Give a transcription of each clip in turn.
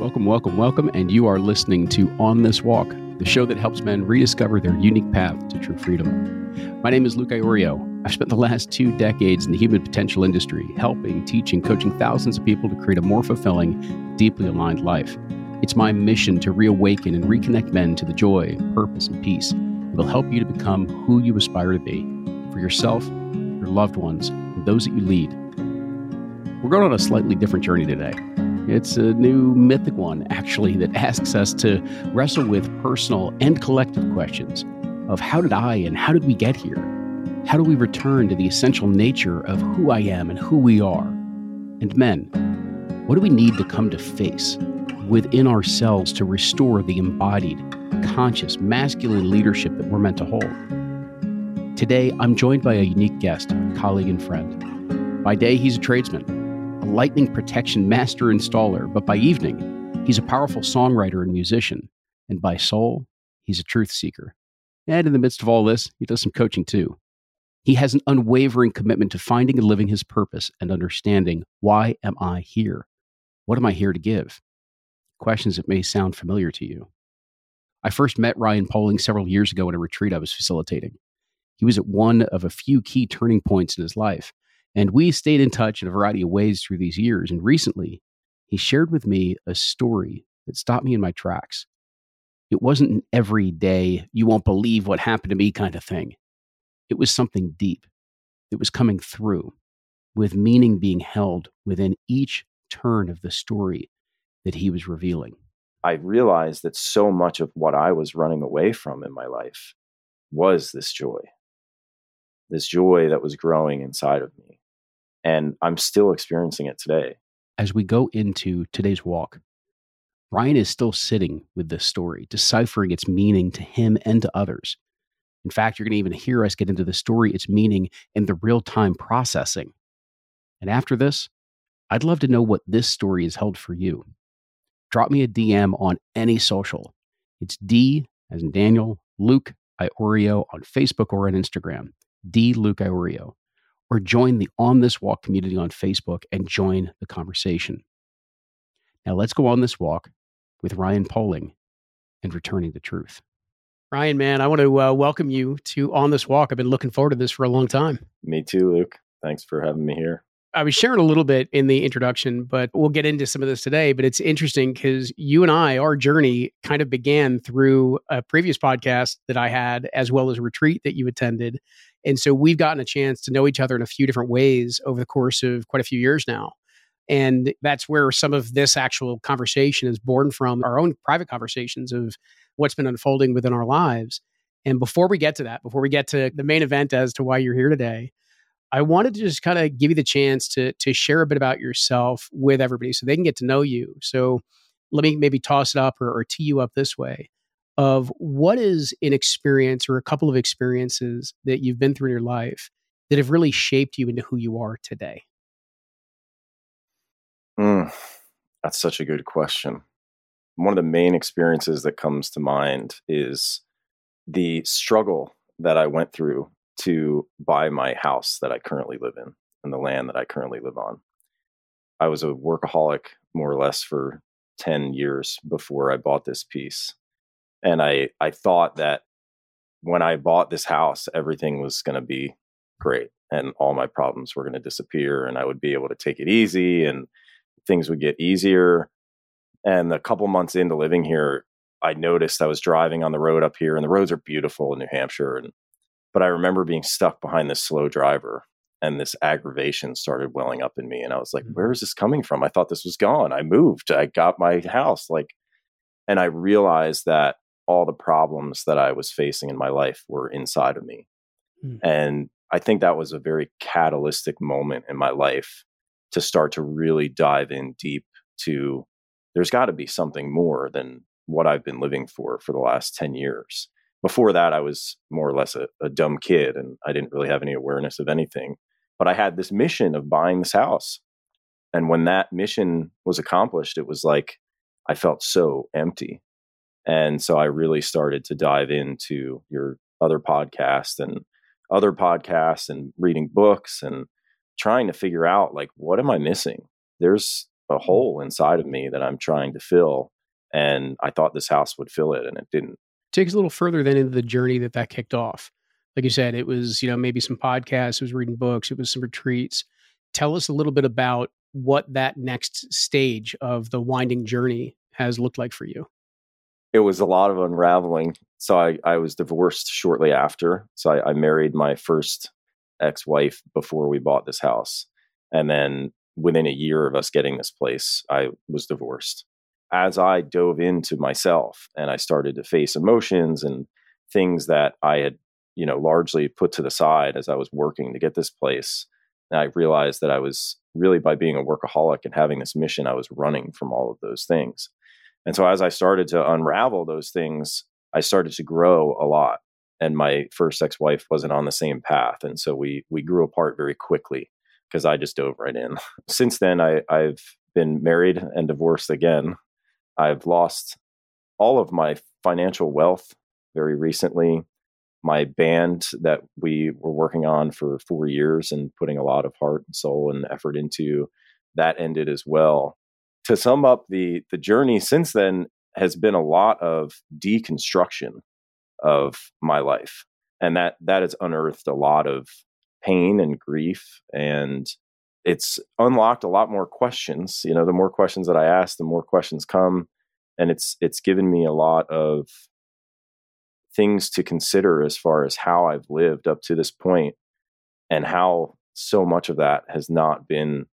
Welcome, welcome, welcome, and you are listening to On This Walk, the show that helps men rediscover their unique path to true freedom. My name is Luke Iorio. I've spent the last 2 decades in the human potential industry, helping, teaching, coaching thousands of people to create a more fulfilling, deeply aligned life. It's my mission to reawaken and reconnect men to the joy, purpose, and peace that will help you to become who you aspire to be for yourself, your loved ones, and those that you lead. We're going on a slightly different journey today. It's a new mythic one, actually, that asks us to wrestle with personal and collective questions of how did I and how did we get here? How do we return to the essential nature of who I am and who we are? And men, what do we need to come to face within ourselves to restore the embodied, conscious, masculine leadership that we're meant to hold? Today, I'm joined by a unique guest, colleague and friend. By day, he's a tradesman, a lightning protection master installer, but by evening, he's a powerful songwriter and musician, and by soul, he's a truth seeker. And in the midst of all this, he does some coaching too. He has an unwavering commitment to finding and living his purpose and understanding, why am I here? What am I here to give? Questions that may sound familiar to you. I first met Ryan Poling several years ago in a retreat I was facilitating. He was at one of a few key turning points in his life, and we stayed in touch in a variety of ways through these years. And recently, he shared with me a story that stopped me in my tracks. It wasn't an everyday, you won't believe what happened to me kind of thing. It was something deep. It was coming through with meaning being held within each turn of the story that he was revealing. I realized that so much of what I was running away from in my life was this joy that was growing inside of me. And I'm still experiencing it today. As we go into today's walk, Ryan is still sitting with this story, deciphering its meaning to him and to others. In fact, you're going to even hear us get into the story, its meaning, and the real-time processing. And after this, I'd love to know what this story is held for you. Drop me a DM on any social. It's D, as in Daniel, Luke Iorio on Facebook or on Instagram. D. Luke Iorio, or join the On This Walk community on Facebook and join the conversation. Now let's go on this walk with Ryan Poling and returning to truth. Ryan, man, I want to welcome you to On This Walk. I've been looking forward to this for a long time. Me too, Luke. Thanks for having me here. I was sharing a little bit in the introduction, but we'll get into some of this today. But it's interesting because you and I, our journey kind of began through a previous podcast that I had, as well as a retreat that you attended. And so we've gotten a chance to know each other in a few different ways over the course of quite a few years now. And that's where some of this actual conversation is born from our own private conversations of what's been unfolding within our lives. And before we get to that, before we get to the main event as to why you're here today, I wanted to just kind of give you the chance to share a bit about yourself with everybody so they can get to know you. So let me maybe toss it up or tee you up this way. Of what is an experience or a couple of experiences that you've been through in your life that have really shaped you into who you are today? That's such a good question. One of the main experiences that comes to mind is the struggle that I went through to buy my house that I currently live in and the land that I currently live on. I was a workaholic more or less for 10 years before I bought this piece. And I thought that when I bought this house, everything was going to be great and all my problems were going to disappear and I would be able to take it easy and things would get easier. And a couple months into living here, I noticed I was driving on the road up here, and the roads are beautiful in New Hampshire. But I remember being stuck behind this slow driver, and this aggravation started welling up in me. And I was like, where is this coming from? I thought this was gone. I moved. I got my house. And I realized that all the problems that I was facing in my life were inside of me. And I think that was a very catalytic moment in my life to start to really dive in deep to, there's got to be something more than what I've been living for the last 10 years. Before that, I was more or less a dumb kid, and I didn't really have any awareness of anything. But I had this mission of buying this house. And when that mission was accomplished, it was like, I felt so empty. And so I really started to dive into your other podcasts and reading books and trying to figure out, what am I missing? There's a hole inside of me that I'm trying to fill. And I thought this house would fill it, and it didn't. Take us a little further then into the journey that kicked off. Like you said, it was, maybe some podcasts, it was reading books, it was some retreats. Tell us a little bit about what that next stage of the winding journey has looked like for you. It was a lot of unraveling. So I was divorced shortly after. So I married my first ex-wife before we bought this house. And then within a year of us getting this place, I was divorced. As I dove into myself and I started to face emotions and things that I had, largely put to the side as I was working to get this place, and I realized that I was really, by being a workaholic and having this mission, I was running from all of those things. And so as I started to unravel those things, I started to grow a lot. And my first ex-wife wasn't on the same path. And so we grew apart very quickly because I just dove right in. Since then, I've been married and divorced again. I've lost all of my financial wealth very recently. My band that we were working on for 4 years and putting a lot of heart and soul and effort into, that ended as well. To sum up, the journey since then has been a lot of deconstruction of my life. And that has unearthed a lot of pain and grief, and it's unlocked a lot more questions. The more questions that I ask, the more questions come, and it's given me a lot of things to consider as far as how I've lived up to this point, and how so much of that has not been,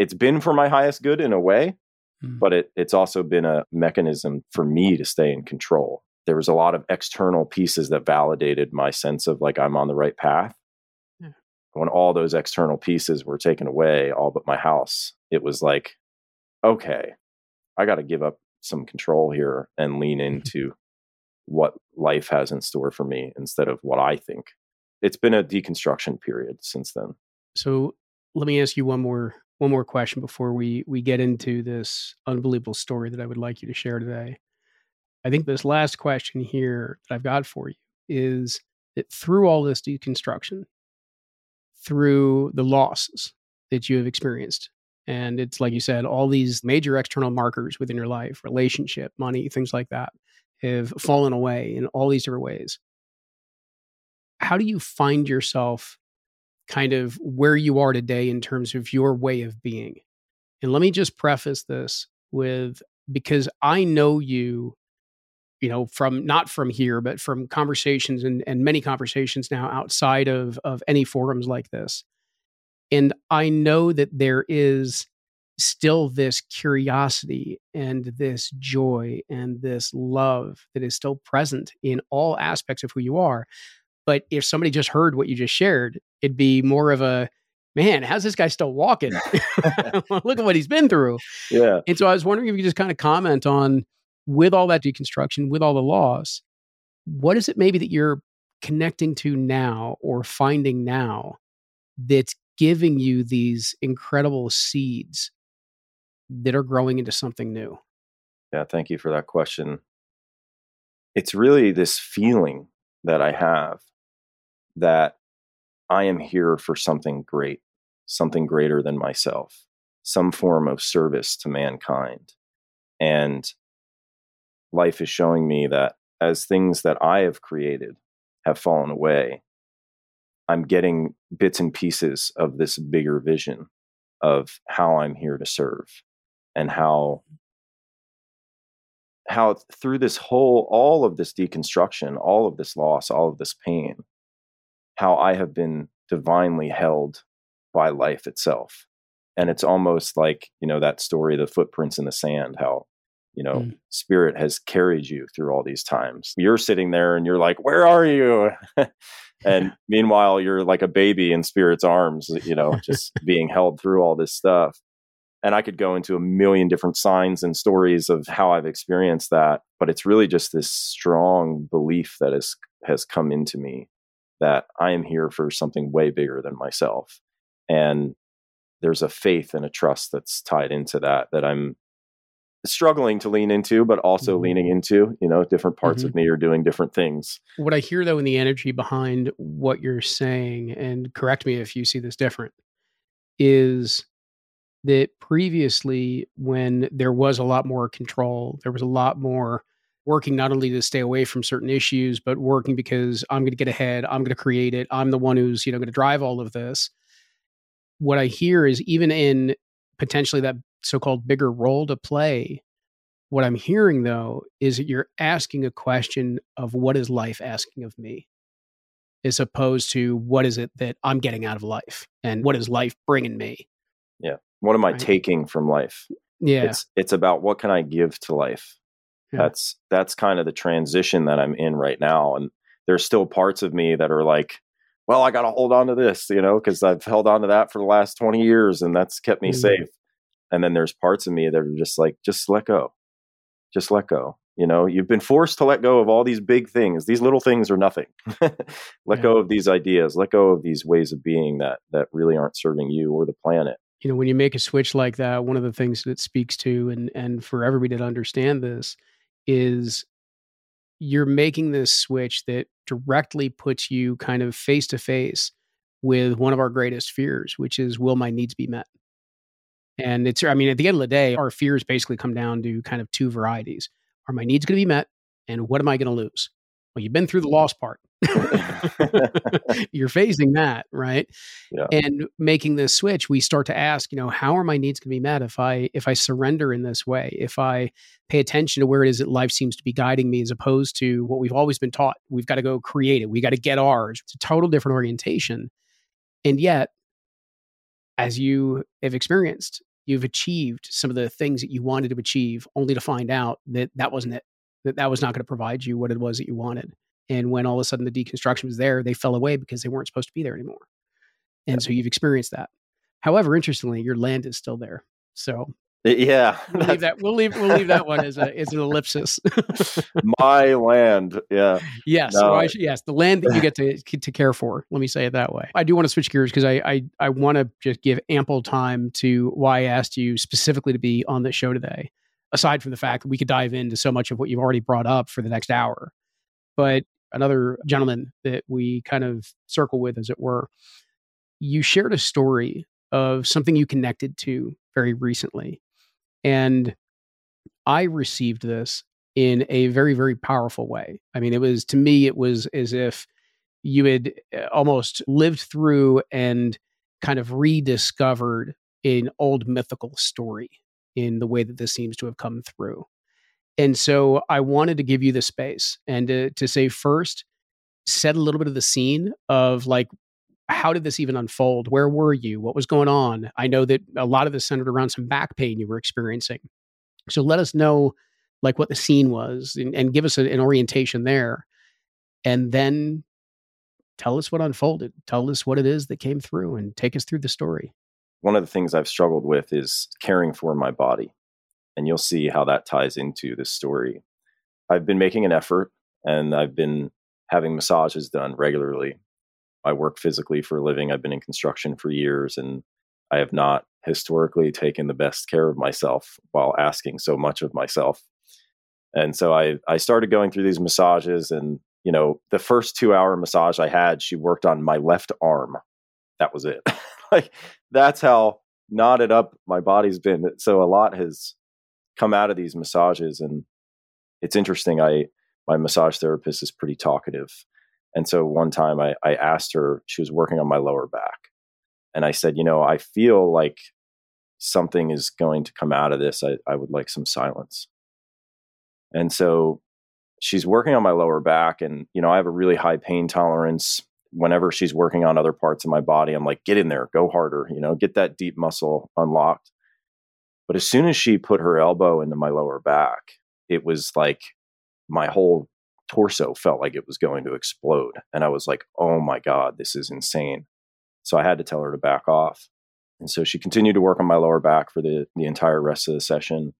it's been for my highest good in a way, but it's also been a mechanism for me to stay in control. There was a lot of external pieces that validated my sense of I'm on the right path. Yeah. When all those external pieces were taken away, all but my house, it was like, okay, I got to give up some control here and lean into what life has in store for me instead of what I think. It's been a deconstruction period since then. So let me ask you one more question before we get into this unbelievable story that I would like you to share today. I think this last question here that I've got for you is that through all this deconstruction, through the losses that you have experienced, and it's like you said, all these major external markers within your life, relationship, money, things like that, have fallen away in all these different ways. How do you find yourself kind of where you are today in terms of your way of being? And let me just preface this with, because I know you, from, not from here, but from conversations and many conversations now outside of any forums like this. And I know that there is still this curiosity and this joy and this love that is still present in all aspects of who you are. But if somebody just heard what you just shared, it'd be more of a, man, how's this guy still walking? Look at what he's been through. Yeah. And so I was wondering if you could just kind of comment on, with all that deconstruction, with all the loss, what is it maybe that you're connecting to now or finding now that's giving you these incredible seeds that are growing into something new? Yeah, thank you for that question. It's really this feeling that I have that I am here for something great, something greater than myself, some form of service to mankind. And life is showing me that as things that I have created have fallen away, I'm getting bits and pieces of this bigger vision of how I'm here to serve, and how through this whole, all of this deconstruction, all of this loss, all of this pain, how I have been divinely held by life itself. And it's almost like, that story, the footprints in the sand, how, Spirit has carried you through all these times. You're sitting there and you're like, where are you? And meanwhile, you're like a baby in Spirit's arms, just being held through all this stuff. And I could go into a million different signs and stories of how I've experienced that, but it's really just this strong belief that has come into me that I am here for something way bigger than myself. And there's a faith and a trust that's tied into that I'm struggling to lean into, but also leaning into. Different parts of me are doing different things. What I hear, though, in the energy behind what you're saying, and correct me if you see this different, is that previously, when there was a lot more control, there was a lot more working not only to stay away from certain issues, but working because I'm going to get ahead, I'm going to create it, I'm the one who's, you know, going to drive all of this. What I hear is even in potentially that so-called bigger role to play, what I'm hearing though is that you're asking a question of what is life asking of me, as opposed to what is it that I'm getting out of life and what is life bringing me? Yeah. What am I taking from life? Yeah. It's about what can I give to life? Yeah. That's kind of the transition that I'm in right now. And there's still parts of me that are like, well, I got to hold on to this, you know, because I've held on to that for the last 20 years and that's kept me safe. And then there's parts of me that are just like, just let go. Just let go. You know, you've been forced to let go of all these big things. These little things are nothing. Let go of these ideas. Let go of these ways of being that really aren't serving you or the planet. You know, when you make a switch like that, one of the things that it speaks to, and for everybody to understand this, is you're making this switch that directly puts you kind of face to face with one of our greatest fears, which is, will my needs be met? And it's, I mean, at the end of the day, our fears basically come down to kind of two varieties. Are my needs going to be met? And what am I going to lose? Well, you've been through the loss part. You're facing that, right? Yeah. And making this switch, we start to ask, you know, how are my needs going to be met if I surrender in this way? If I pay attention to where it is that life seems to be guiding me, as opposed to what we've always been taught, we've got to go create it. We got to get ours. It's a total different orientation. And yet, as you have experienced, you've achieved some of the things that you wanted to achieve, only to find out that that wasn't it, that was not going to provide you what it was that you wanted. And when all of a sudden the deconstruction was there, they fell away because they weren't supposed to be there anymore. And so you've experienced that. However, interestingly, your land is still there. So yeah, we'll leave that one as an ellipsis. My land. Yeah. Yes. No. Yes. The land that you get to care for. Let me say it that way. I do want to switch gears because I want to just give ample time to why I asked you specifically to be on the show today. Aside from the fact that we could dive into so much of what you've already brought up for the next hour. But another gentleman that we kind of circle with, as it were, you shared a story of something you connected to very recently. And I received this in a very, very powerful way. I mean, it was as if you had almost lived through and kind of rediscovered an old mythical story in the way that this seems to have come through. And so I wanted to give you the space and to say first, set a little bit of the scene of like, how did this even unfold? Where were you? What was going on? I know that a lot of this centered around some back pain you were experiencing. So let us know like what the scene was and give us an orientation there. And then tell us what unfolded. Tell us what it is that came through and take us through the story. One of the things I've struggled with is caring for my body. And you'll see how that ties into this story. I've been making an effort and I've been having massages done regularly. I work physically for a living. I've been in construction for years and I have not historically taken the best care of myself while asking so much of myself. And so I started going through these massages and, you know, the first 2-hour massage I had, she worked on my left arm. That was it. Like that's how knotted up my body's been. So a lot has come out of these massages. And it's interesting. My massage therapist is pretty talkative. And so one time I asked her, she was working on my lower back. And I said, you know, I feel like something is going to come out of this. I would like some silence. And so she's working on my lower back. And, you know, I have a really high pain tolerance. Whenever she's working on other parts of my body, I'm like, get in there, go harder, you know, get that deep muscle unlocked. But as soon as she put her elbow into my lower back, it was like my whole torso felt like it was going to explode. And I was like, oh my God, this is insane. So I had to tell her to back off. And so she continued to work on my lower back for the entire rest of the session.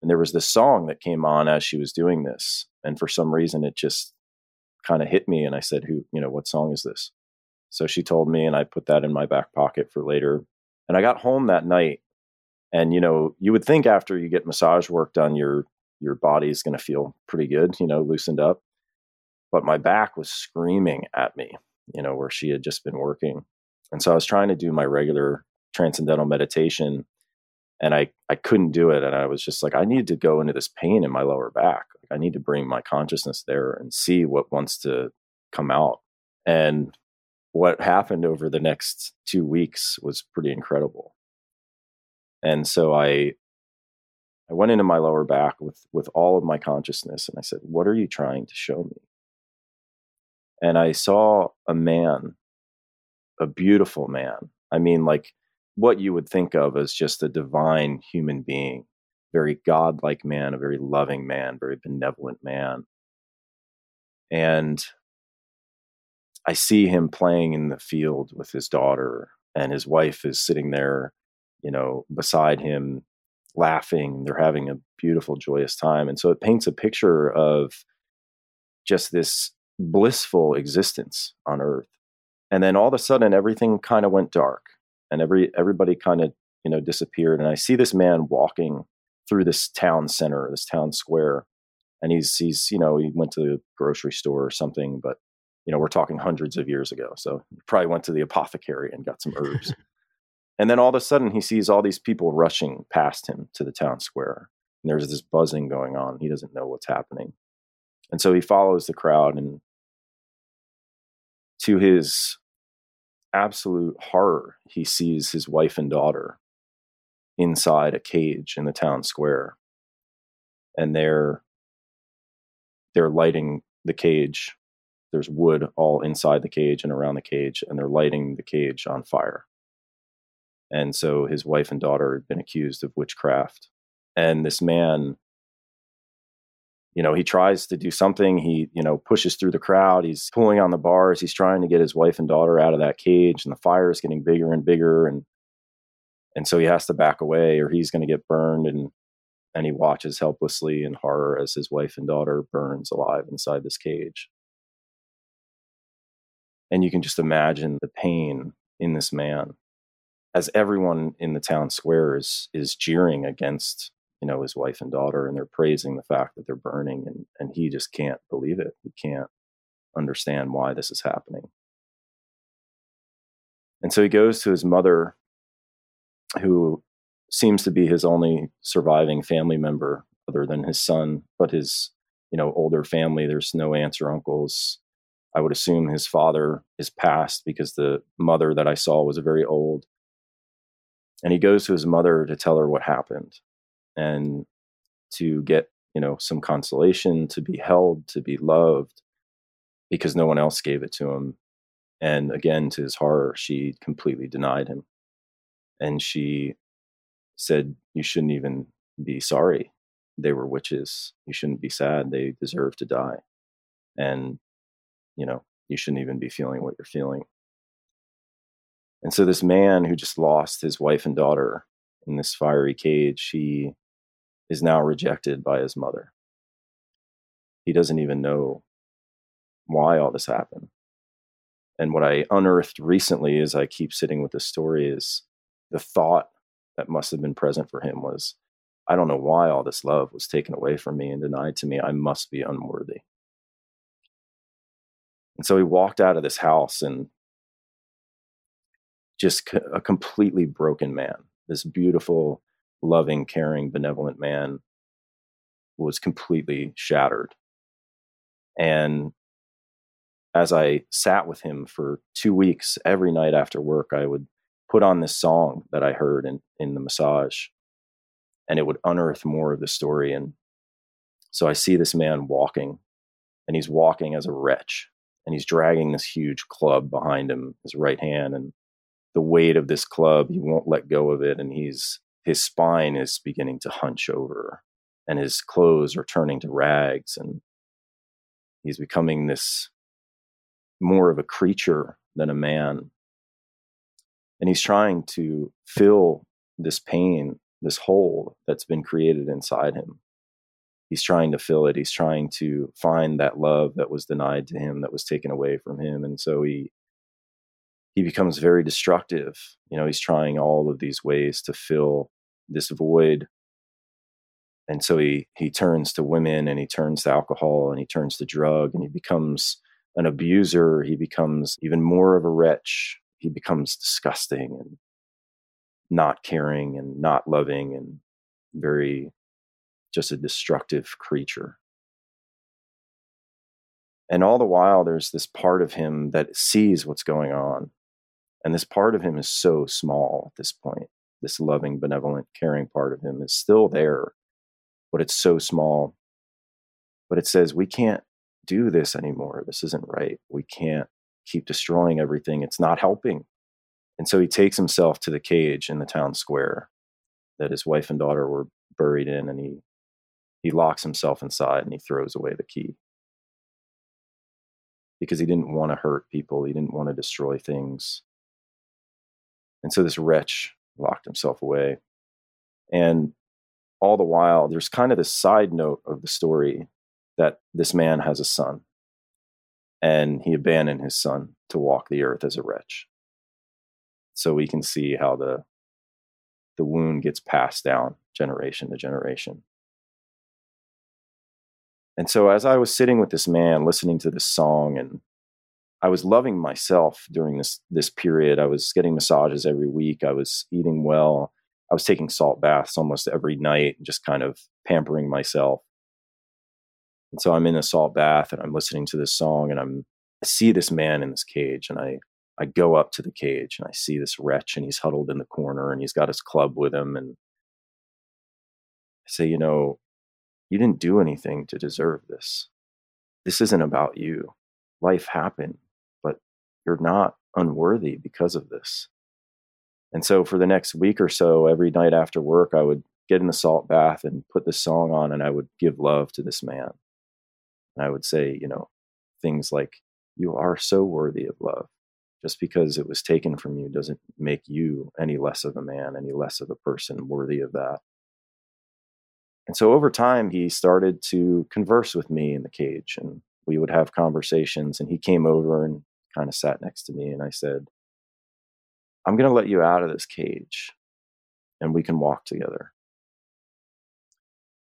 And there was this song that came on as she was doing this. And for some reason, it just kind of hit me. And I said, what song is this? So she told me, and I put that in my back pocket for later. And I got home that night. And, you know, you would think after you get massage work done, your body is going to feel pretty good, you know, loosened up. But my back was screaming at me, you know, where she had just been working. And so I was trying to do my regular transcendental meditation. And I couldn't do it. And I was just like, I need to go into this pain in my lower back. I need to bring my consciousness there and see what wants to come out. And what happened over the next 2 weeks was pretty incredible. And so I went into my lower back with all of my consciousness. And I said, what are you trying to show me? And I saw a man, a beautiful man. I mean, like what you would think of as just a divine human being, very godlike man, a very loving man, very benevolent man. And I see him playing in the field with his daughter, and his wife is sitting there, you know, beside him, laughing. They're having a beautiful, joyous time. And so it paints a picture of just this blissful existence on earth. And then all of a sudden, everything kind of went dark, and everybody kind of, you know, disappeared. And I see this man walking through this town center, this town square, and he's, you know, he went to the grocery store or something, but, you know, we're talking hundreds of years ago. So he probably went to the apothecary and got some herbs. And then all of a sudden he sees all these people rushing past him to the town square. And there's this buzzing going on. He doesn't know what's happening. And so he follows the crowd, and to his absolute horror, he sees his wife and daughter inside a cage in the town square. And they're lighting the cage. There's wood all inside the cage and around the cage, and they're lighting the cage on fire. And so his wife and daughter had been accused of witchcraft. And this man, you know, he tries to do something. He, you know, pushes through the crowd. He's pulling on the bars. He's trying to get his wife and daughter out of that cage, and the fire is getting bigger and bigger. And so he has to back away, or he's going to get burned. And he watches helplessly in horror as his wife and daughter burns alive inside this cage. And you can just imagine the pain in this man as everyone in the town square is jeering against, you know, his wife and daughter, and they're praising the fact that they're burning, and he just can't believe it. He can't understand why this is happening. And so he goes to his mother, who seems to be his only surviving family member other than his son, but his, you know, older family, there's no aunts or uncles. I would assume his father is passed, because the mother that I saw was very old. And he goes to his mother to tell her what happened, and to get, you know, some consolation, to be held, to be loved, because no one else gave it to him. And again, to his horror, she completely denied him. And she said, you shouldn't even be sorry. They were witches. You shouldn't be sad. They deserve to die. And, you know, you shouldn't even be feeling what you're feeling. And so this man who just lost his wife and daughter in this fiery cage, he is now rejected by his mother. He doesn't even know why all this happened. And what I unearthed recently, as I keep sitting with this story, is the thought that must have been present for him was, I don't know why all this love was taken away from me and denied to me. I must be unworthy. And so he walked out of this house, and just a completely broken man, this beautiful, loving, caring, benevolent man, was completely shattered. And as I sat with him for 2 weeks, every night after work, I would put on this song that I heard in the massage, and it would unearth more of the story. And so I see this man walking, and he's walking as a wretch. And he's dragging this huge club behind him, his right hand, and the weight of this club, he won't let go of it. And his spine is beginning to hunch over, and his clothes are turning to rags. And he's becoming this more of a creature than a man. And he's trying to fill this pain, this hole that's been created inside him. He's trying to fill it. He's trying to find that love that was denied to him, that was taken away from him. And so he becomes very destructive. You know, he's trying all of these ways to fill this void. And so he turns to women, and he turns to alcohol, and he turns to drug, and he becomes an abuser. He becomes even more of a wretch. He becomes disgusting. And not caring and not loving and very just a destructive creature. And all the while, there's this part of him that sees what's going on. And this part of him is so small at this point. This loving, benevolent, caring part of him is still there, but it's so small. But it says, we can't do this anymore. This isn't right. We can't keep destroying everything. It's not helping. And so he takes himself to the cage in the town square that his wife and daughter were buried in, and he locks himself inside and he throws away the key. Because he didn't want to hurt people. He didn't want to destroy things. And so this wretch locked himself away. And all the while, there's kind of this side note of the story that this man has a son. And he abandoned his son to walk the earth as a wretch. So we can see how the wound gets passed down generation to generation. And so as I was sitting with this man, listening to this song, and I was loving myself during this period. I was getting massages every week. I was eating well. I was taking salt baths almost every night, and just kind of pampering myself. And so I'm in a salt bath and I'm listening to this song, and I see this man in this cage, and I go up to the cage and I see this wretch, and he's huddled in the corner and he's got his club with him. And I say, you know, you didn't do anything to deserve this. This isn't about you. Life happened, but you're not unworthy because of this. And so for the next week or so, every night after work, I would get in the salt bath and put this song on, and I would give love to this man. And I would say, you know, things like, you are so worthy of love. Just because it was taken from you doesn't make you any less of a man, any less of a person worthy of that. And so over time, he started to converse with me in the cage, and we would have conversations, and he came over and kind of sat next to me, and I said, I'm going to let you out of this cage and we can walk together.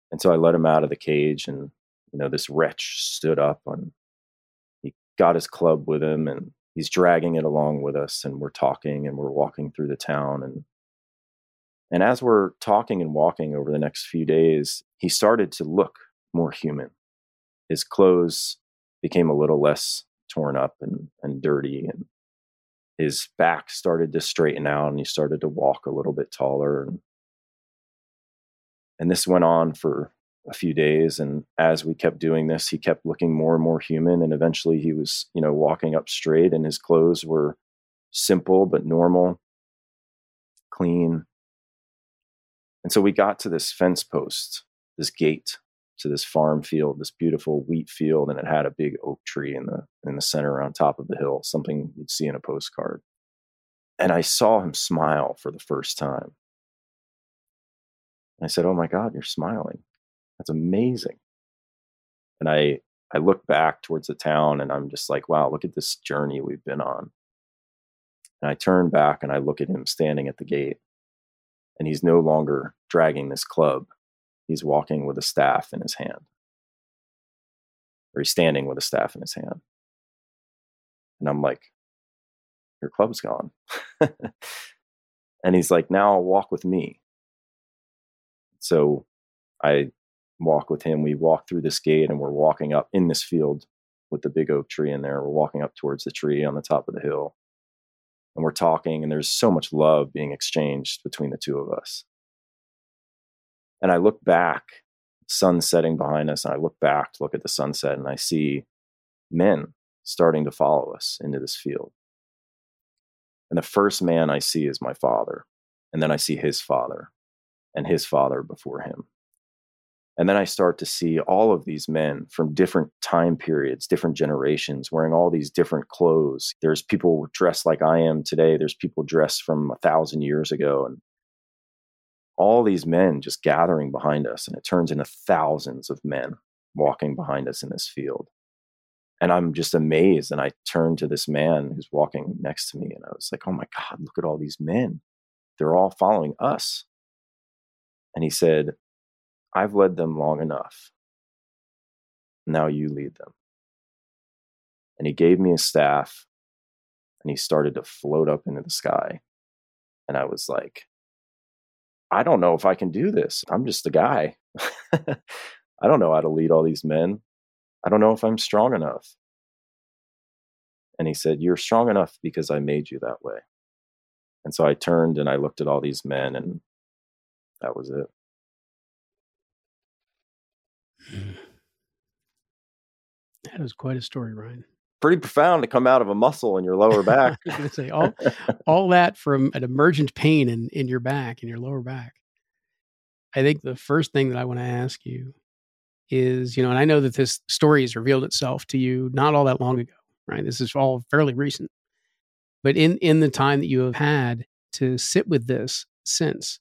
And so I let him out of the cage, and, you know, this wretch stood up and he got his club with him, and he's dragging it along with us, and we're talking and we're walking through the town. And as we're talking and walking over the next few days, he started to look more human. His clothes became a little less torn up and dirty, and his back started to straighten out, and he started to walk a little bit taller. And this went on for a few days. And as we kept doing this, he kept looking more and more human. And eventually he was, you know, walking up straight, and his clothes were simple, but normal, clean. And so we got to this fence post, this gate to this farm field, this beautiful wheat field, and it had a big oak tree in the center on top of the hill, something you'd see in a postcard. And I saw him smile for the first time. And I said, oh my God, you're smiling. That's amazing. And I look back towards the town, and I'm just like, wow, look at this journey we've been on. And I turn back and I look at him standing at the gate. And he's no longer dragging this club. He's walking with a staff in his hand. Or he's standing with a staff in his hand. And I'm like, your club's gone. And he's like, now walk with me. So I walk with him. We walk through this gate, and we're walking up in this field with the big oak tree in there. We're walking up towards the tree on the top of the hill. And we're talking, and there's so much love being exchanged between the two of us. And I look back, sun setting behind us, and I look back to look at the sunset, and I see men starting to follow us into this field. And the first man I see is my father. And then I see his father, and his father before him. And then I start to see all of these men from different time periods, different generations, wearing all these different clothes. There's people dressed like I am today. There's people dressed from 1,000 years ago. And all these men just gathering behind us. And it turns into thousands of men walking behind us in this field. And I'm just amazed. And I turned to this man who's walking next to me. And I was like, oh my God, look at all these men. They're all following us. And he said, I've led them long enough. Now you lead them. And he gave me his staff, and he started to float up into the sky. And I was like, I don't know if I can do this. I'm just the guy. I don't know how to lead all these men. I don't know if I'm strong enough. And he said, you're strong enough because I made you that way. And so I turned and I looked at all these men, and that was it. That was quite a story, Ryan. Pretty profound to come out of a muscle in your lower back. I was going to say, all that from an emergent pain in your back, in your lower back. I think the first thing that I want to ask you is, and I know that this story has revealed itself to you not all that long ago, right? This is all fairly recent. But in the time that you have had to sit with this since,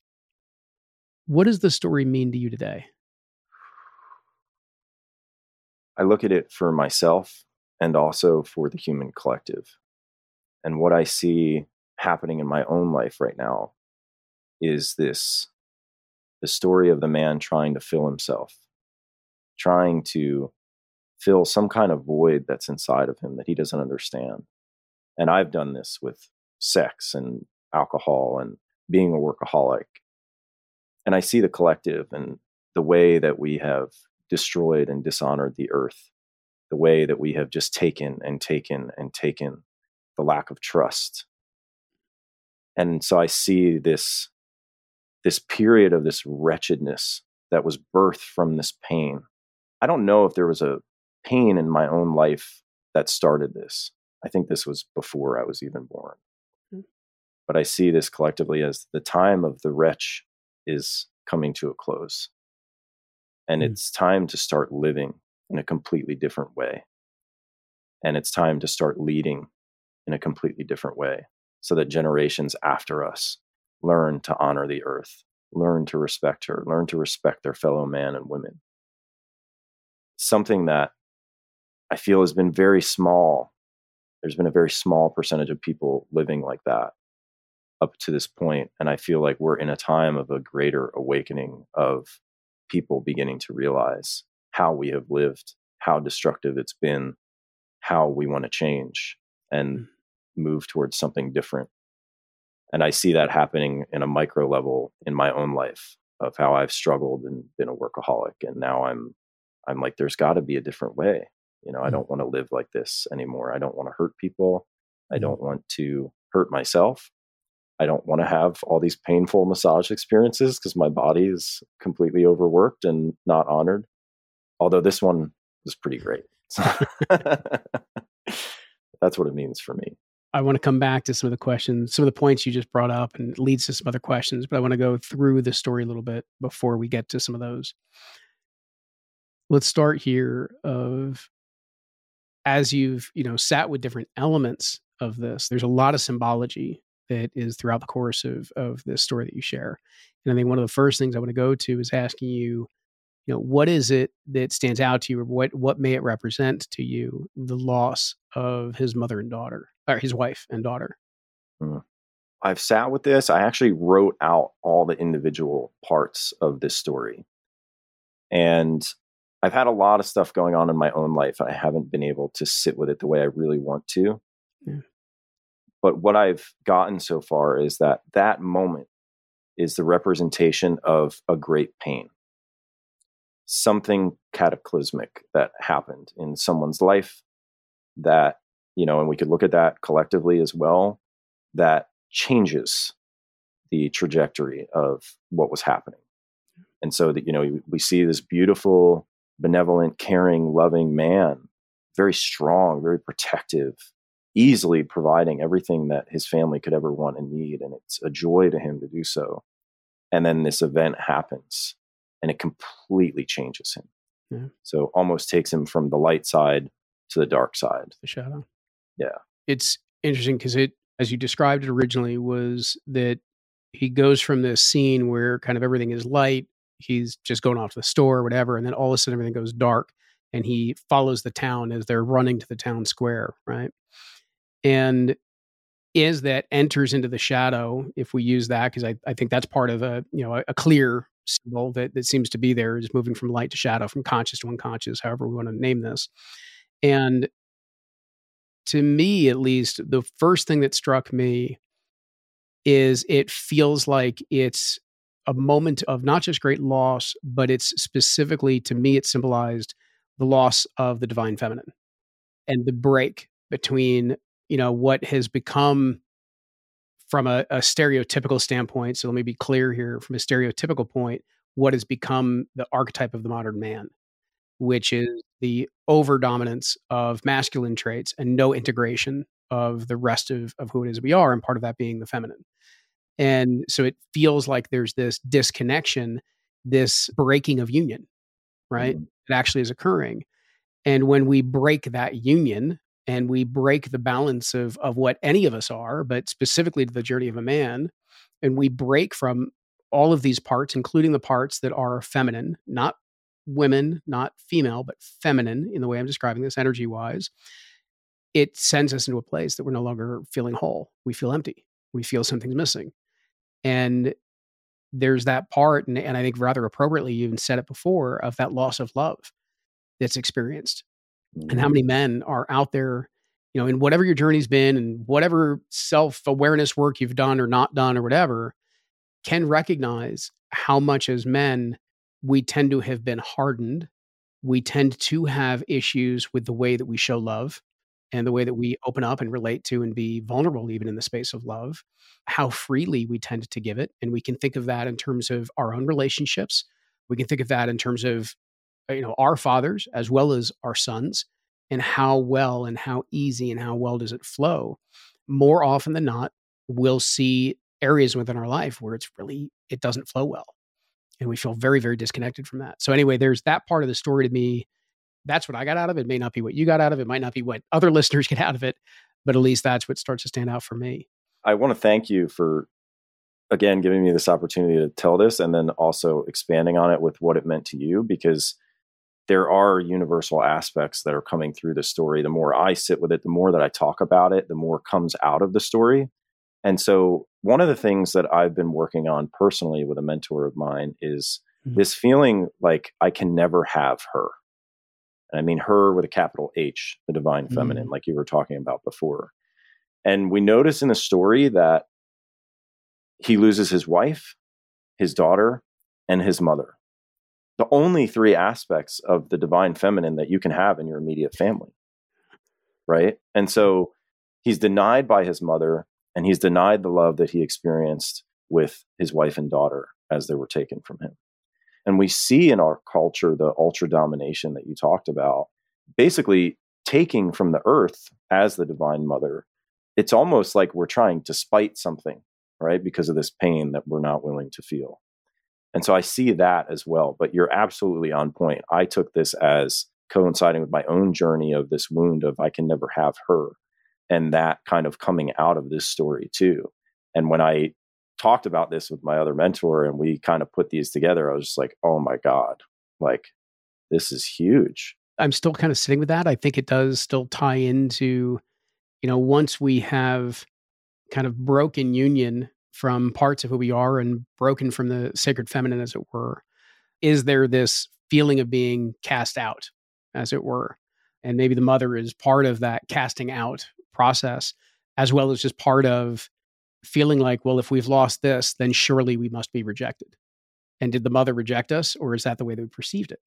what does the story mean to you today? I look at it for myself and also for the human collective. And what I see happening in my own life right now is this, the story of the man trying to fill himself, trying to fill some kind of void that's inside of him that he doesn't understand. And I've done this with sex and alcohol and being a workaholic. And I see the collective and the way that we have destroyed and dishonored the earth, the way that we have just taken and taken and taken, the lack of trust. And so I see this period of this wretchedness that was birthed from this pain. I don't know if there was a pain in my own life that started this. I think this was before I was even born. Mm-hmm. But I see this collectively as the time of the wretch is coming to a close. And it's time to start living in a completely different way. And it's time to start leading in a completely different way so that generations after us learn to honor the earth, learn to respect her, learn to respect their fellow man and women. Something that I feel has been very small. There's been a very small percentage of people living like that up to this point. And I feel like we're in a time of a greater awakening of people beginning to realize how we have lived, how destructive it's been, how we want to change and move towards something different. And I see that happening in a micro level in my own life of how I've struggled and been a workaholic. And now I'm like, there's got to be a different way. I don't want to live like this anymore. I don't want to hurt people. I don't want to hurt myself. I don't want to have all these painful massage experiences because my body is completely overworked and not honored. Although this one was pretty great. So that's what it means for me. I want to come back to some of the questions, some of the points you just brought up, and it leads to some other questions, but I want to go through the story a little bit before we get to some of those. Let's start here of, as you've, sat with different elements of this, there's a lot of symbology that is throughout the course of this story that you share. And I think one of the first things I want to go to is asking you, what is it that stands out to you, or what may it represent to you, the loss of his mother and daughter, or his wife and daughter? I've sat with this. I actually wrote out all the individual parts of this story. And I've had a lot of stuff going on in my own life. I haven't been able to sit with it the way I really want to. Yeah. But what I've gotten so far is that moment is the representation of a great pain. Something cataclysmic that happened in someone's life that, and we could look at that collectively as well, that changes the trajectory of what was happening. And so that, we see this beautiful, benevolent, caring, loving man, very strong, very protective, easily providing everything that his family could ever want and need. And it's a joy to him to do so. And then this event happens and it completely changes him. Yeah. So almost takes him from the light side to the dark side. The shadow. Yeah. It's interesting because it, as you described it originally, was that he goes from this scene where kind of everything is light. He's just going off to the store or whatever. And then all of a sudden everything goes dark and he follows the town as they're running to the town square. Right. And is that enters into the shadow, if we use that, because I think that's part of a clear symbol that seems to be there, is moving from light to shadow, from conscious to unconscious, however we want to name this. And to me, at least, the first thing that struck me is it feels like it's a moment of not just great loss, but it's specifically, to me, it symbolized the loss of the divine feminine and the break between, you know, what has become from a stereotypical standpoint. So let me be clear here, from a stereotypical point, what has become the archetype of the modern man, which is the overdominance of masculine traits and no integration of the rest of who it is we are, and part of that being the feminine. And so it feels like there's this disconnection, this breaking of union, right? Mm-hmm. It actually is occurring. And when we break that union and we break the balance of what any of us are, but specifically to the journey of a man, and we break from all of these parts, including the parts that are feminine, not women, not female, but feminine in the way I'm describing this energy-wise, it sends us into a place that we're no longer feeling whole. We feel empty. We feel something's missing. And there's that part, and I think rather appropriately, you even said it before, of that loss of love that's experienced. Mm-hmm. And how many men are out there, you know, in whatever your journey's been and whatever self-awareness work you've done or not done or whatever, can recognize how much as men we tend to have been hardened. We tend to have issues with the way that we show love and the way that we open up and relate to and be vulnerable even in the space of love, how freely we tend to give it. And we can think of that in terms of our own relationships. We can think of that in terms of, you know, our fathers as well as our sons, and how well and how easy and how well does it flow. More often than not, we'll see areas within our life where it's really, it doesn't flow well. And we feel very, very disconnected from that. So anyway, there's that part of the story to me. That's what I got out of it. It may not be what you got out of it. It might not be what other listeners get out of it, but at least that's what starts to stand out for me. I want to thank you for, again, giving me this opportunity to tell this, and then also expanding on it with what it meant to you, because there are universal aspects that are coming through the story. The more I sit with it, the more that I talk about it, the more comes out of the story. And so one of the things that I've been working on personally with a mentor of mine is this feeling like I can never have her. And I mean her with a capital H, the divine feminine, like you were talking about before. And we notice in the story that he loses his wife, his daughter, and his mother. The only three aspects of the divine feminine that you can have in your immediate family, right? And so he's denied by his mother, and he's denied the love that he experienced with his wife and daughter as they were taken from him. And we see in our culture the ultra domination that you talked about, basically taking from the earth as the divine mother. It's almost like we're trying to spite something, right? Because of this pain that we're not willing to feel. And so I see that as well, but you're absolutely on point. I took this as coinciding with my own journey of this wound of I can never have her, and that kind of coming out of this story too. And when I talked about this with my other mentor and we kind of put these together, I was just like, oh my God, like this is huge. I'm still kind of sitting with that. I think it does still tie into, you know, once we have kind of broken union from parts of who we are and broken from the sacred feminine, as it were, is there this feeling of being cast out, as it were? And maybe the mother is part of that casting out process, as well as just part of feeling like, well, if we've lost this, then surely we must be rejected. And did the mother reject us, or is that the way they perceived it?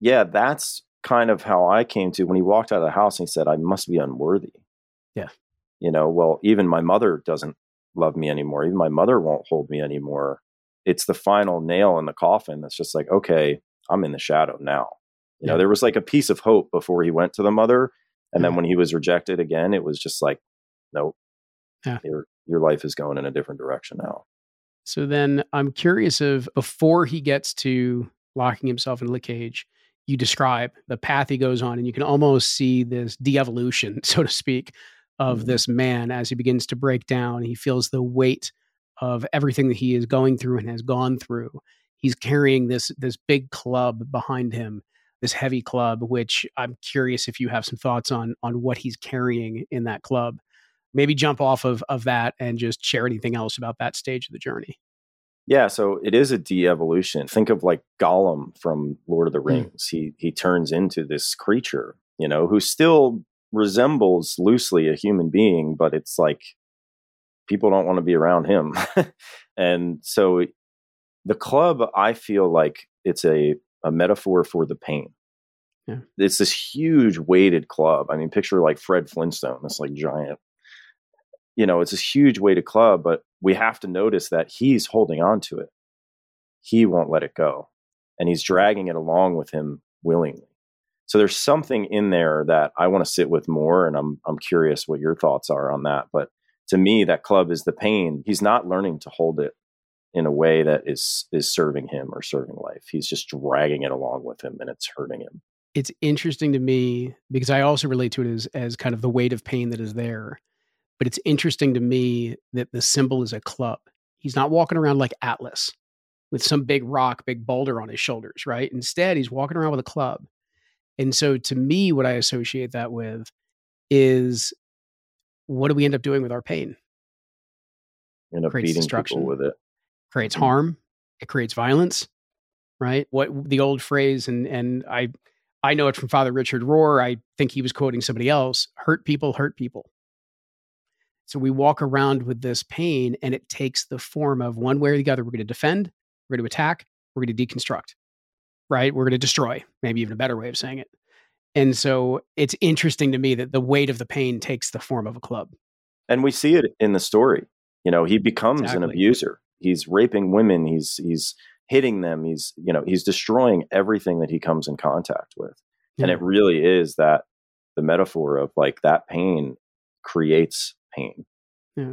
Yeah, that's kind of how I came to when he walked out of the house and he said, I must be unworthy. Yeah. You know, well, even my mother doesn't love me anymore. Even my mother won't hold me anymore. It's the final nail in the coffin. That's just like, okay, I'm in the shadow now. You know, there was like a piece of hope before he went to the mother. And then when he was rejected again, it was just like, nope. Yeah. Your life is going in a different direction now. So then I'm curious of, before he gets to locking himself into the cage, you describe the path he goes on, and you can almost see this de-evolution, so to speak, of this man as he begins to break down. He feels the weight of everything that he is going through and has gone through. He's carrying this big club behind him, this heavy club, which I'm curious if you have some thoughts on what he's carrying in that club. Maybe jump off of that and just share anything else about that stage of the journey. Yeah, so it is a de-evolution. Think of like Gollum from Lord of the Rings. He turns into this creature, you know, who still resembles loosely a human being, but it's like people don't want to be around him. And so The club, I feel like it's a metaphor for the pain. Yeah. It's this huge weighted club. I mean, picture like Fred Flintstone. That's like giant. You know, it's this huge weighted club, but we have to notice that he's holding on to it. He won't let it go. And he's dragging it along with him willingly. So there's something in there that I want to sit with more. And I'm curious what your thoughts are on that. But to me, that club is the pain. He's not learning to hold it in a way that is serving him or serving life. He's just dragging it along with him, and it's hurting him. It's interesting to me because I also relate to it as kind of the weight of pain that is there. But it's interesting to me that the symbol is a club. He's not walking around like Atlas with some big rock, big boulder on his shoulders, right? Instead, he's walking around with a club. And so to me, what I associate that with is, what do we end up doing with our pain? We end up beating people with it. Creates harm. It creates violence, right? What the old phrase, and I know it from Father Richard Rohr. I think he was quoting somebody else. Hurt people, hurt people. So we walk around with this pain, and it takes the form of one way or the other. We're going to defend, we're going to attack, we're going to deconstruct, right? We're going to destroy, maybe even a better way of saying it. And so it's interesting to me that the weight of the pain takes the form of a club. And we see it in the story. You know, he becomes an abuser. He's raping women. He's hitting them. He's destroying everything that he comes in contact with. Yeah. And it really is that the metaphor of like that pain creates pain. Yeah.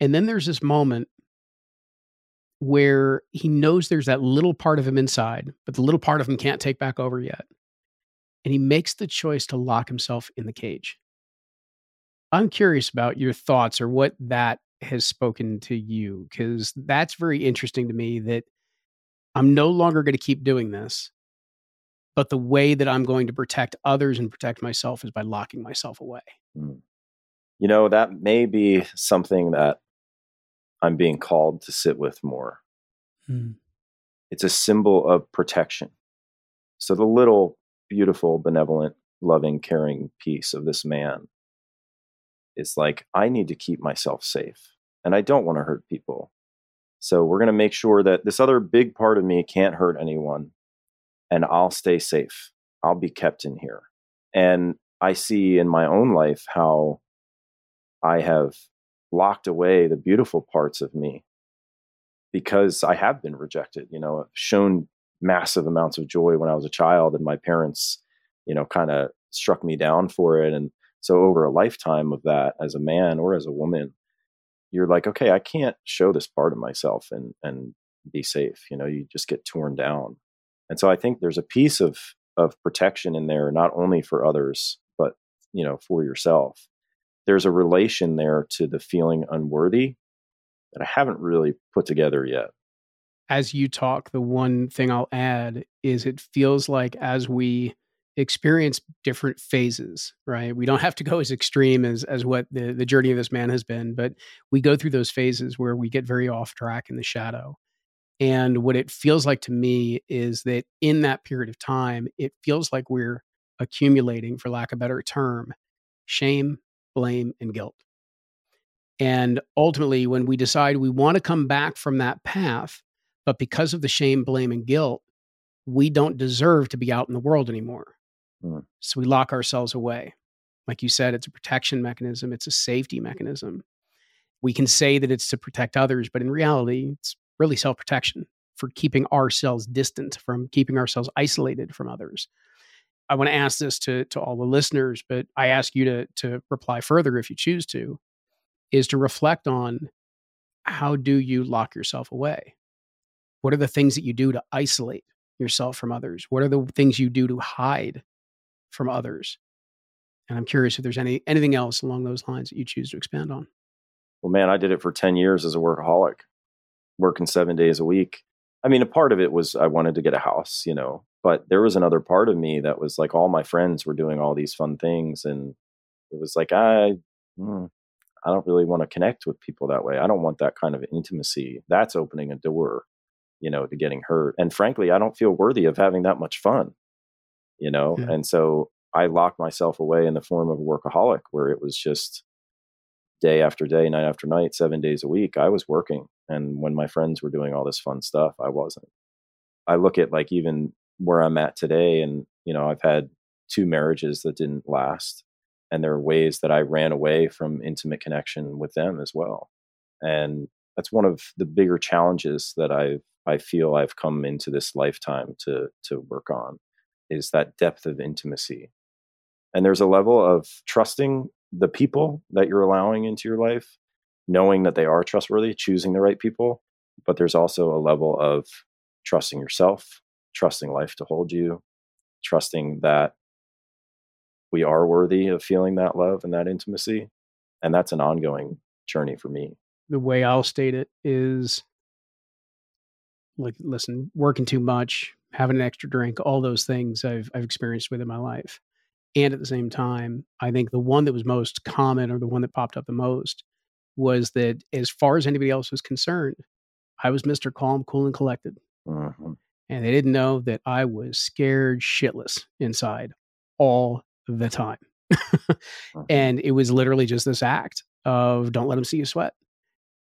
And then there's this moment where he knows there's that little part of him inside, but the little part of him can't take back over yet. And he makes the choice to lock himself in the cage. I'm curious about your thoughts or what that has spoken to you, because that's very interesting to me that I'm no longer going to keep doing this, but the way that I'm going to protect others and protect myself is by locking myself away. You know, that may be something that I'm being called to sit with more. Mm. It's a symbol of protection. So the little beautiful, benevolent, loving, caring piece of this man is like, I need to keep myself safe and I don't want to hurt people. So we're going to make sure that this other big part of me can't hurt anyone, and I'll stay safe. I'll be kept in here. And I see in my own life how I have locked away the beautiful parts of me because I have been rejected. You know, I've shown massive amounts of joy when I was a child, and my parents, you know, kind of struck me down for it. And so over a lifetime of that as a man or as a woman, you're like, okay, I can't show this part of myself and be safe. You know, you just get torn down. And so I think there's a piece of protection in there, not only for others, but, you know, for yourself. There's a relation there to the feeling unworthy that I haven't really put together yet. As you talk, the one thing I'll add is it feels like as we experience different phases, right? We don't have to go as extreme as what the journey of this man has been, but we go through those phases where we get very off track in the shadow. And what it feels like to me is that in that period of time, it feels like we're accumulating, for lack of a better term, shame, blame, and guilt. And ultimately, when we decide we want to come back from that path, but because of the shame, blame, and guilt, we don't deserve to be out in the world anymore. Mm. So we lock ourselves away. Like you said, it's a protection mechanism. It's a safety mechanism. We can say that it's to protect others, but in reality, it's really self-protection for keeping ourselves distant, from keeping ourselves isolated from others. I want to ask this to all the listeners, but I ask you to reply further if you choose to, is to reflect on, how do you lock yourself away? What are the things that you do to isolate yourself from others? What are the things you do to hide from others? And I'm curious if there's anything else along those lines that you choose to expand on. Well, man, I did it for 10 years as a workaholic, working 7 days a week. I mean, a part of it was I wanted to get a house, you know, but there was another part of me that was like, all my friends were doing all these fun things. And it was like, I don't really want to connect with people that way. I don't want that kind of intimacy. That's opening a door, you know, to getting hurt. And frankly, I don't feel worthy of having that much fun, you know? Yeah. And so I locked myself away in the form of a workaholic, where it was just day after day, night after night, 7 days a week, I was working And when my friends were doing all this fun stuff, I wasn't. I look at like even where I'm at today, and, you know, I've had 2 marriages that didn't last. And there are ways that I ran away from intimate connection with them as well. And that's one of the bigger challenges that I feel I've come into this lifetime to work on, is that depth of intimacy. And there's a level of trusting the people that you're allowing into your life, knowing that they are trustworthy, choosing the right people. But there's also a level of trusting yourself, trusting life to hold you, trusting that we are worthy of feeling that love and that intimacy. And that's an ongoing journey for me. The way I'll state it is, like, listen, working too much, having an extra drink, all those things I've experienced within my life. And at the same time, I think the one that was most common, or the one that popped up the most, was that as far as anybody else was concerned, I was Mr. Calm, Cool, and Collected. Mm-hmm. And they didn't know that I was scared shitless inside all the time. Mm-hmm. And it was literally just this act of don't let them see you sweat.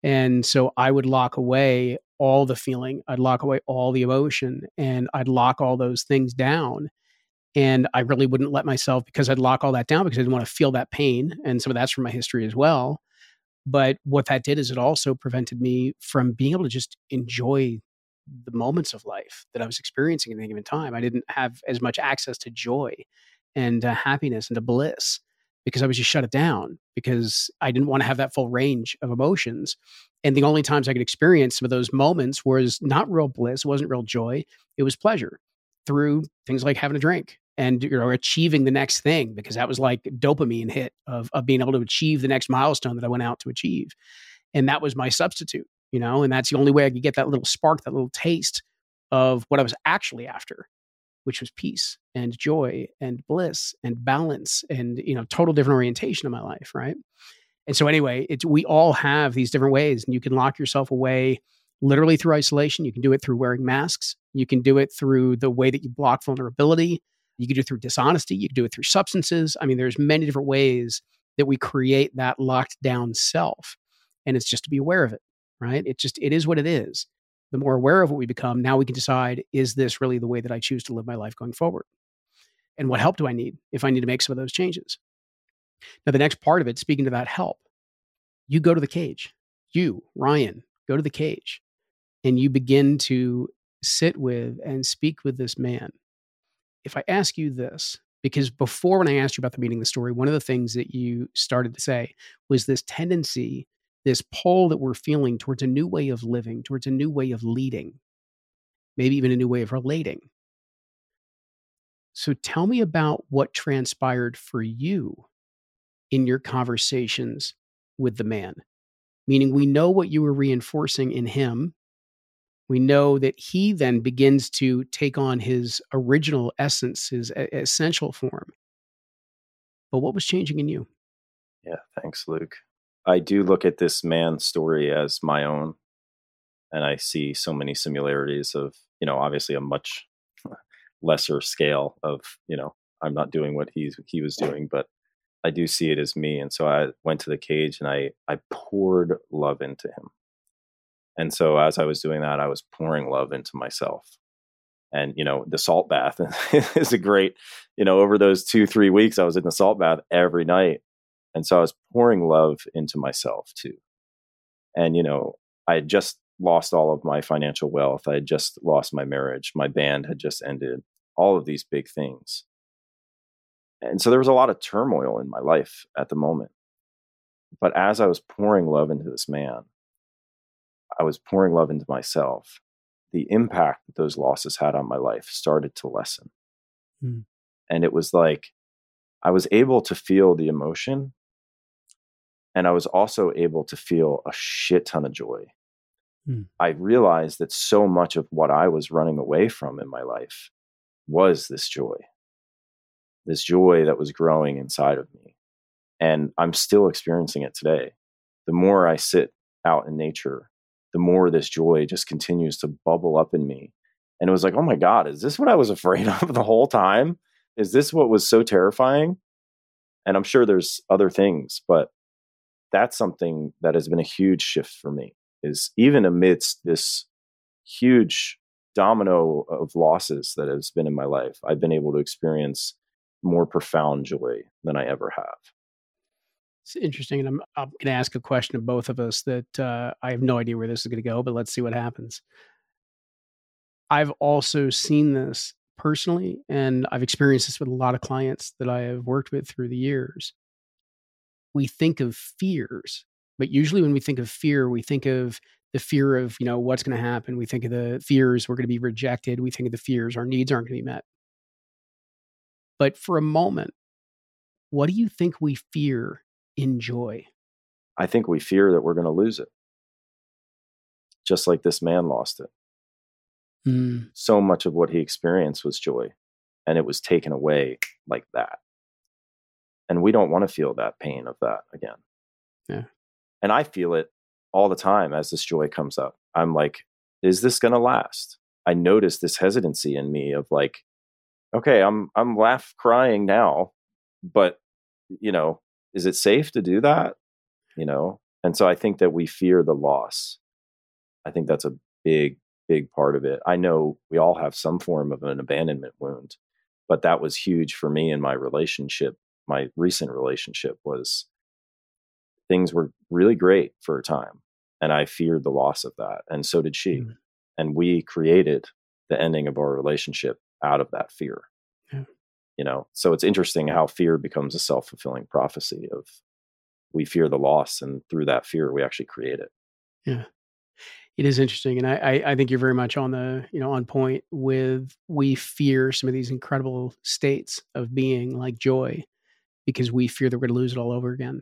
And so I would lock away all the feeling. I'd lock away all the emotion, and I'd lock all those things down. And I really wouldn't let myself, because I'd lock all that down, because I didn't want to feel that pain. And some of that's from my history as well. But what that did is it also prevented me from being able to just enjoy the moments of life that I was experiencing at any given time. I didn't have as much access to joy and to happiness and to bliss, because I was just shut it down, because I didn't want to have that full range of emotions. And the only times I could experience some of those moments was not real bliss, wasn't real joy. It was pleasure through things like having a drink and, you know, achieving the next thing, because that was like dopamine hit of being able to achieve the next milestone that I went out to achieve. And that was my substitute, you know, and that's the only way I could get that little spark, that little taste of what I was actually after, which was peace and joy and bliss and balance and, you know, total different orientation in my life, right? And so anyway, we all have these different ways, and you can lock yourself away literally through isolation. You can do it through wearing masks. You can do it through the way that you block vulnerability. You can do it through dishonesty. You can do it through substances. I mean, there's many different ways that we create that locked down self. And it's just to be aware of it, right? It is what it is. The more aware of what we become, now we can decide, is this really the way that I choose to live my life going forward? And what help do I need if I need to make some of those changes? Now, the next part of it, speaking to that help, you go to the cage. You, Ryan, go to the cage, and you begin to sit with and speak with this man. If I ask you this, because before when I asked you about the meeting, the story, one of the things that you started to say was this tendency, this pull that we're feeling towards a new way of living, towards a new way of leading, maybe even a new way of relating. So tell me about what transpired for you in your conversations with the man. Meaning, we know what you were reinforcing in him. We know that he then begins to take on his original essence, his essential form. But what was changing in you? Yeah, thanks, Luke. I do look at this man's story as my own. And I see so many similarities of, you know, obviously a much lesser scale of, you know, I'm not doing what he was doing, but I do see it as me. And so I went to the cage, and I poured love into him. And so as I was doing that, I was pouring love into myself. And, you know, the salt bath is a great, you know, over those 2-3 weeks, I was in the salt bath every night. And so I was pouring love into myself too. And, you know, I had just lost all of my financial wealth. I had just lost my marriage. My band had just ended. All of these big things. And so there was a lot of turmoil in my life at the moment. But as I was pouring love into this man, I was pouring love into myself. The impact that those losses had on my life started to lessen. Mm. And it was like, I was able to feel the emotion. And I was also able to feel a shit ton of joy. Mm. I realized that so much of what I was running away from in my life was this joy that was growing inside of me. And I'm still experiencing it today. The more I sit out in nature, the more this joy just continues to bubble up in me. And it was like, oh my God, is this what I was afraid of the whole time? Is this what was so terrifying? And I'm sure there's other things, but that's something that has been a huge shift for me, is even amidst this huge domino of losses that has been in my life, I've been able to experience more profound joy than I ever have. It's interesting. And I'm going to ask a question of both of us that I have no idea where this is going to go, but let's see what happens. I've also seen this personally, and I've experienced this with a lot of clients that I have worked with through the years. We think of fears, but usually when we think of fear, we think of the fear of, you know, what's going to happen. We think of the fears we're going to be rejected. We think of the fears our needs aren't going to be met. But for a moment, what do you think we fear in joy? I think we fear that we're going to lose it. Just like this man lost it. Mm. So much of what he experienced was joy, and it was taken away like that. And we don't want to feel that pain of that again. Yeah. And I feel it all the time as this joy comes up. I'm like, is this going to last? I notice this hesitancy in me of like, okay, I'm crying now, but you know, is it safe to do that? You know? And so I think that we fear the loss. I think that's a big part of it. I know we all have some form of an abandonment wound, but that was huge for me in my relationship. My recent relationship was, things were really great for a time, and I feared the loss of that. And so did she. Mm-hmm. And we created the ending of our relationship out of that fear. Yeah. You know, so it's interesting how fear becomes a self-fulfilling prophecy of, we fear the loss, and through that fear, we actually create it. Yeah. It is interesting. And I think you're very much on the, you know, on point with, we fear some of these incredible states of being like joy because we fear that we're going to lose it all over again.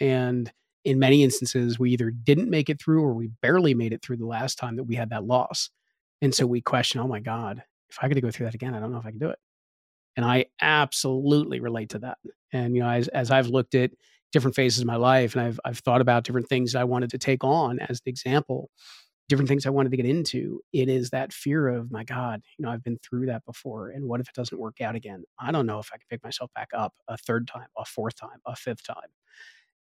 And in many instances, we either didn't make it through, or we barely made it through the last time that we had that loss. And so we question, oh my God, if I got to go through that again, I don't know if I can do it. And I absolutely relate to that. And, you know, as I've looked at different phases of my life, and I've thought about different things that I wanted to take on as an example, different things I wanted to get into, it is that fear of, my God, you know, I've been through that before. And what if it doesn't work out again? I don't know if I can pick myself back up a third time, a fourth time, a fifth time.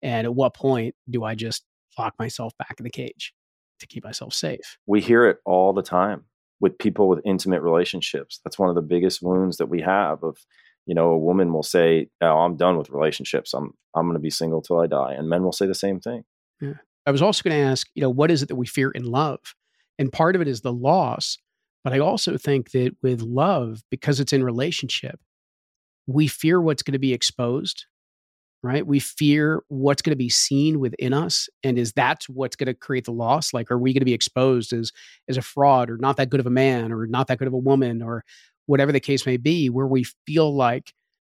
And at what point do I just lock myself back in the cage to keep myself safe? We hear it all the time with people with intimate relationships. That's one of the biggest wounds that we have of, you know, a woman will say, oh, I'm done with relationships. I'm going to be single till I die. And men will say the same thing. Yeah. I was also going to ask, you know, what is it that we fear in love? And part of it is the loss. But I also think that with love, because it's in relationship, we fear what's going to be exposed. Right? We fear what's going to be seen within us. And is that what's going to create the loss? Like, are we going to be exposed as a fraud, or not that good of a man, or not that good of a woman, or whatever the case may be, where we feel like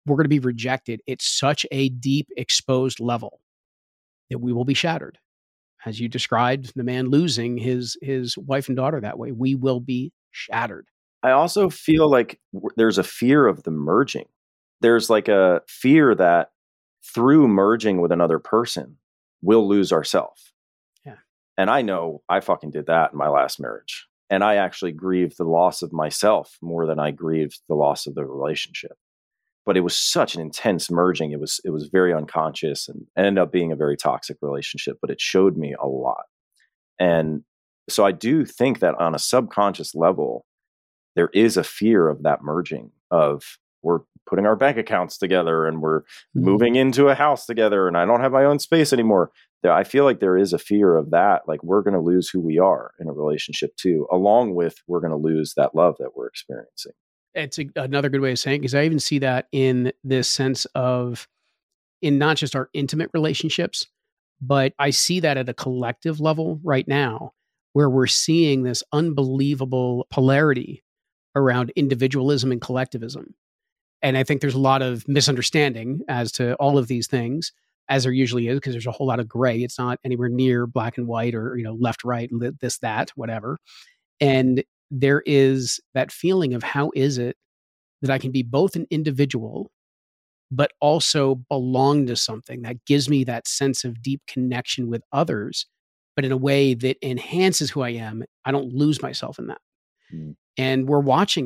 we're going to be rejected at such a deep exposed level that we will be shattered. As you described, the man losing his wife and daughter that way, we will be shattered. I also feel like there's a fear of the merging. There's like a fear that through merging with another person, we'll lose ourselves. Yeah. And I know I fucking did that in my last marriage. And I actually grieved the loss of myself more than I grieved the loss of the relationship. But it was such an intense merging. It was very unconscious, and ended up being a very toxic relationship, but it showed me a lot. And so I do think that on a subconscious level, there is a fear of that merging of, we're putting our bank accounts together, and we're moving into a house together, and I don't have my own space anymore. I feel like there is a fear of that. Like, we're going to lose who we are in a relationship too, along with, we're going to lose that love that we're experiencing. It's another good way of saying it, because I even see that in this sense of, in not just our intimate relationships, but I see that at a collective level right now, where we're seeing this unbelievable polarity around individualism and collectivism. And I think there's a lot of misunderstanding as to all of these things, as there usually is, because there's a whole lot of gray. It's not anywhere near black and white, or, you know, left, right, this, that, whatever. And there is that feeling of, how is it that I can be both an individual, but also belong to something that gives me that sense of deep connection with others, but in a way that enhances who I am. I don't lose myself in that. Mm. And we're watching that.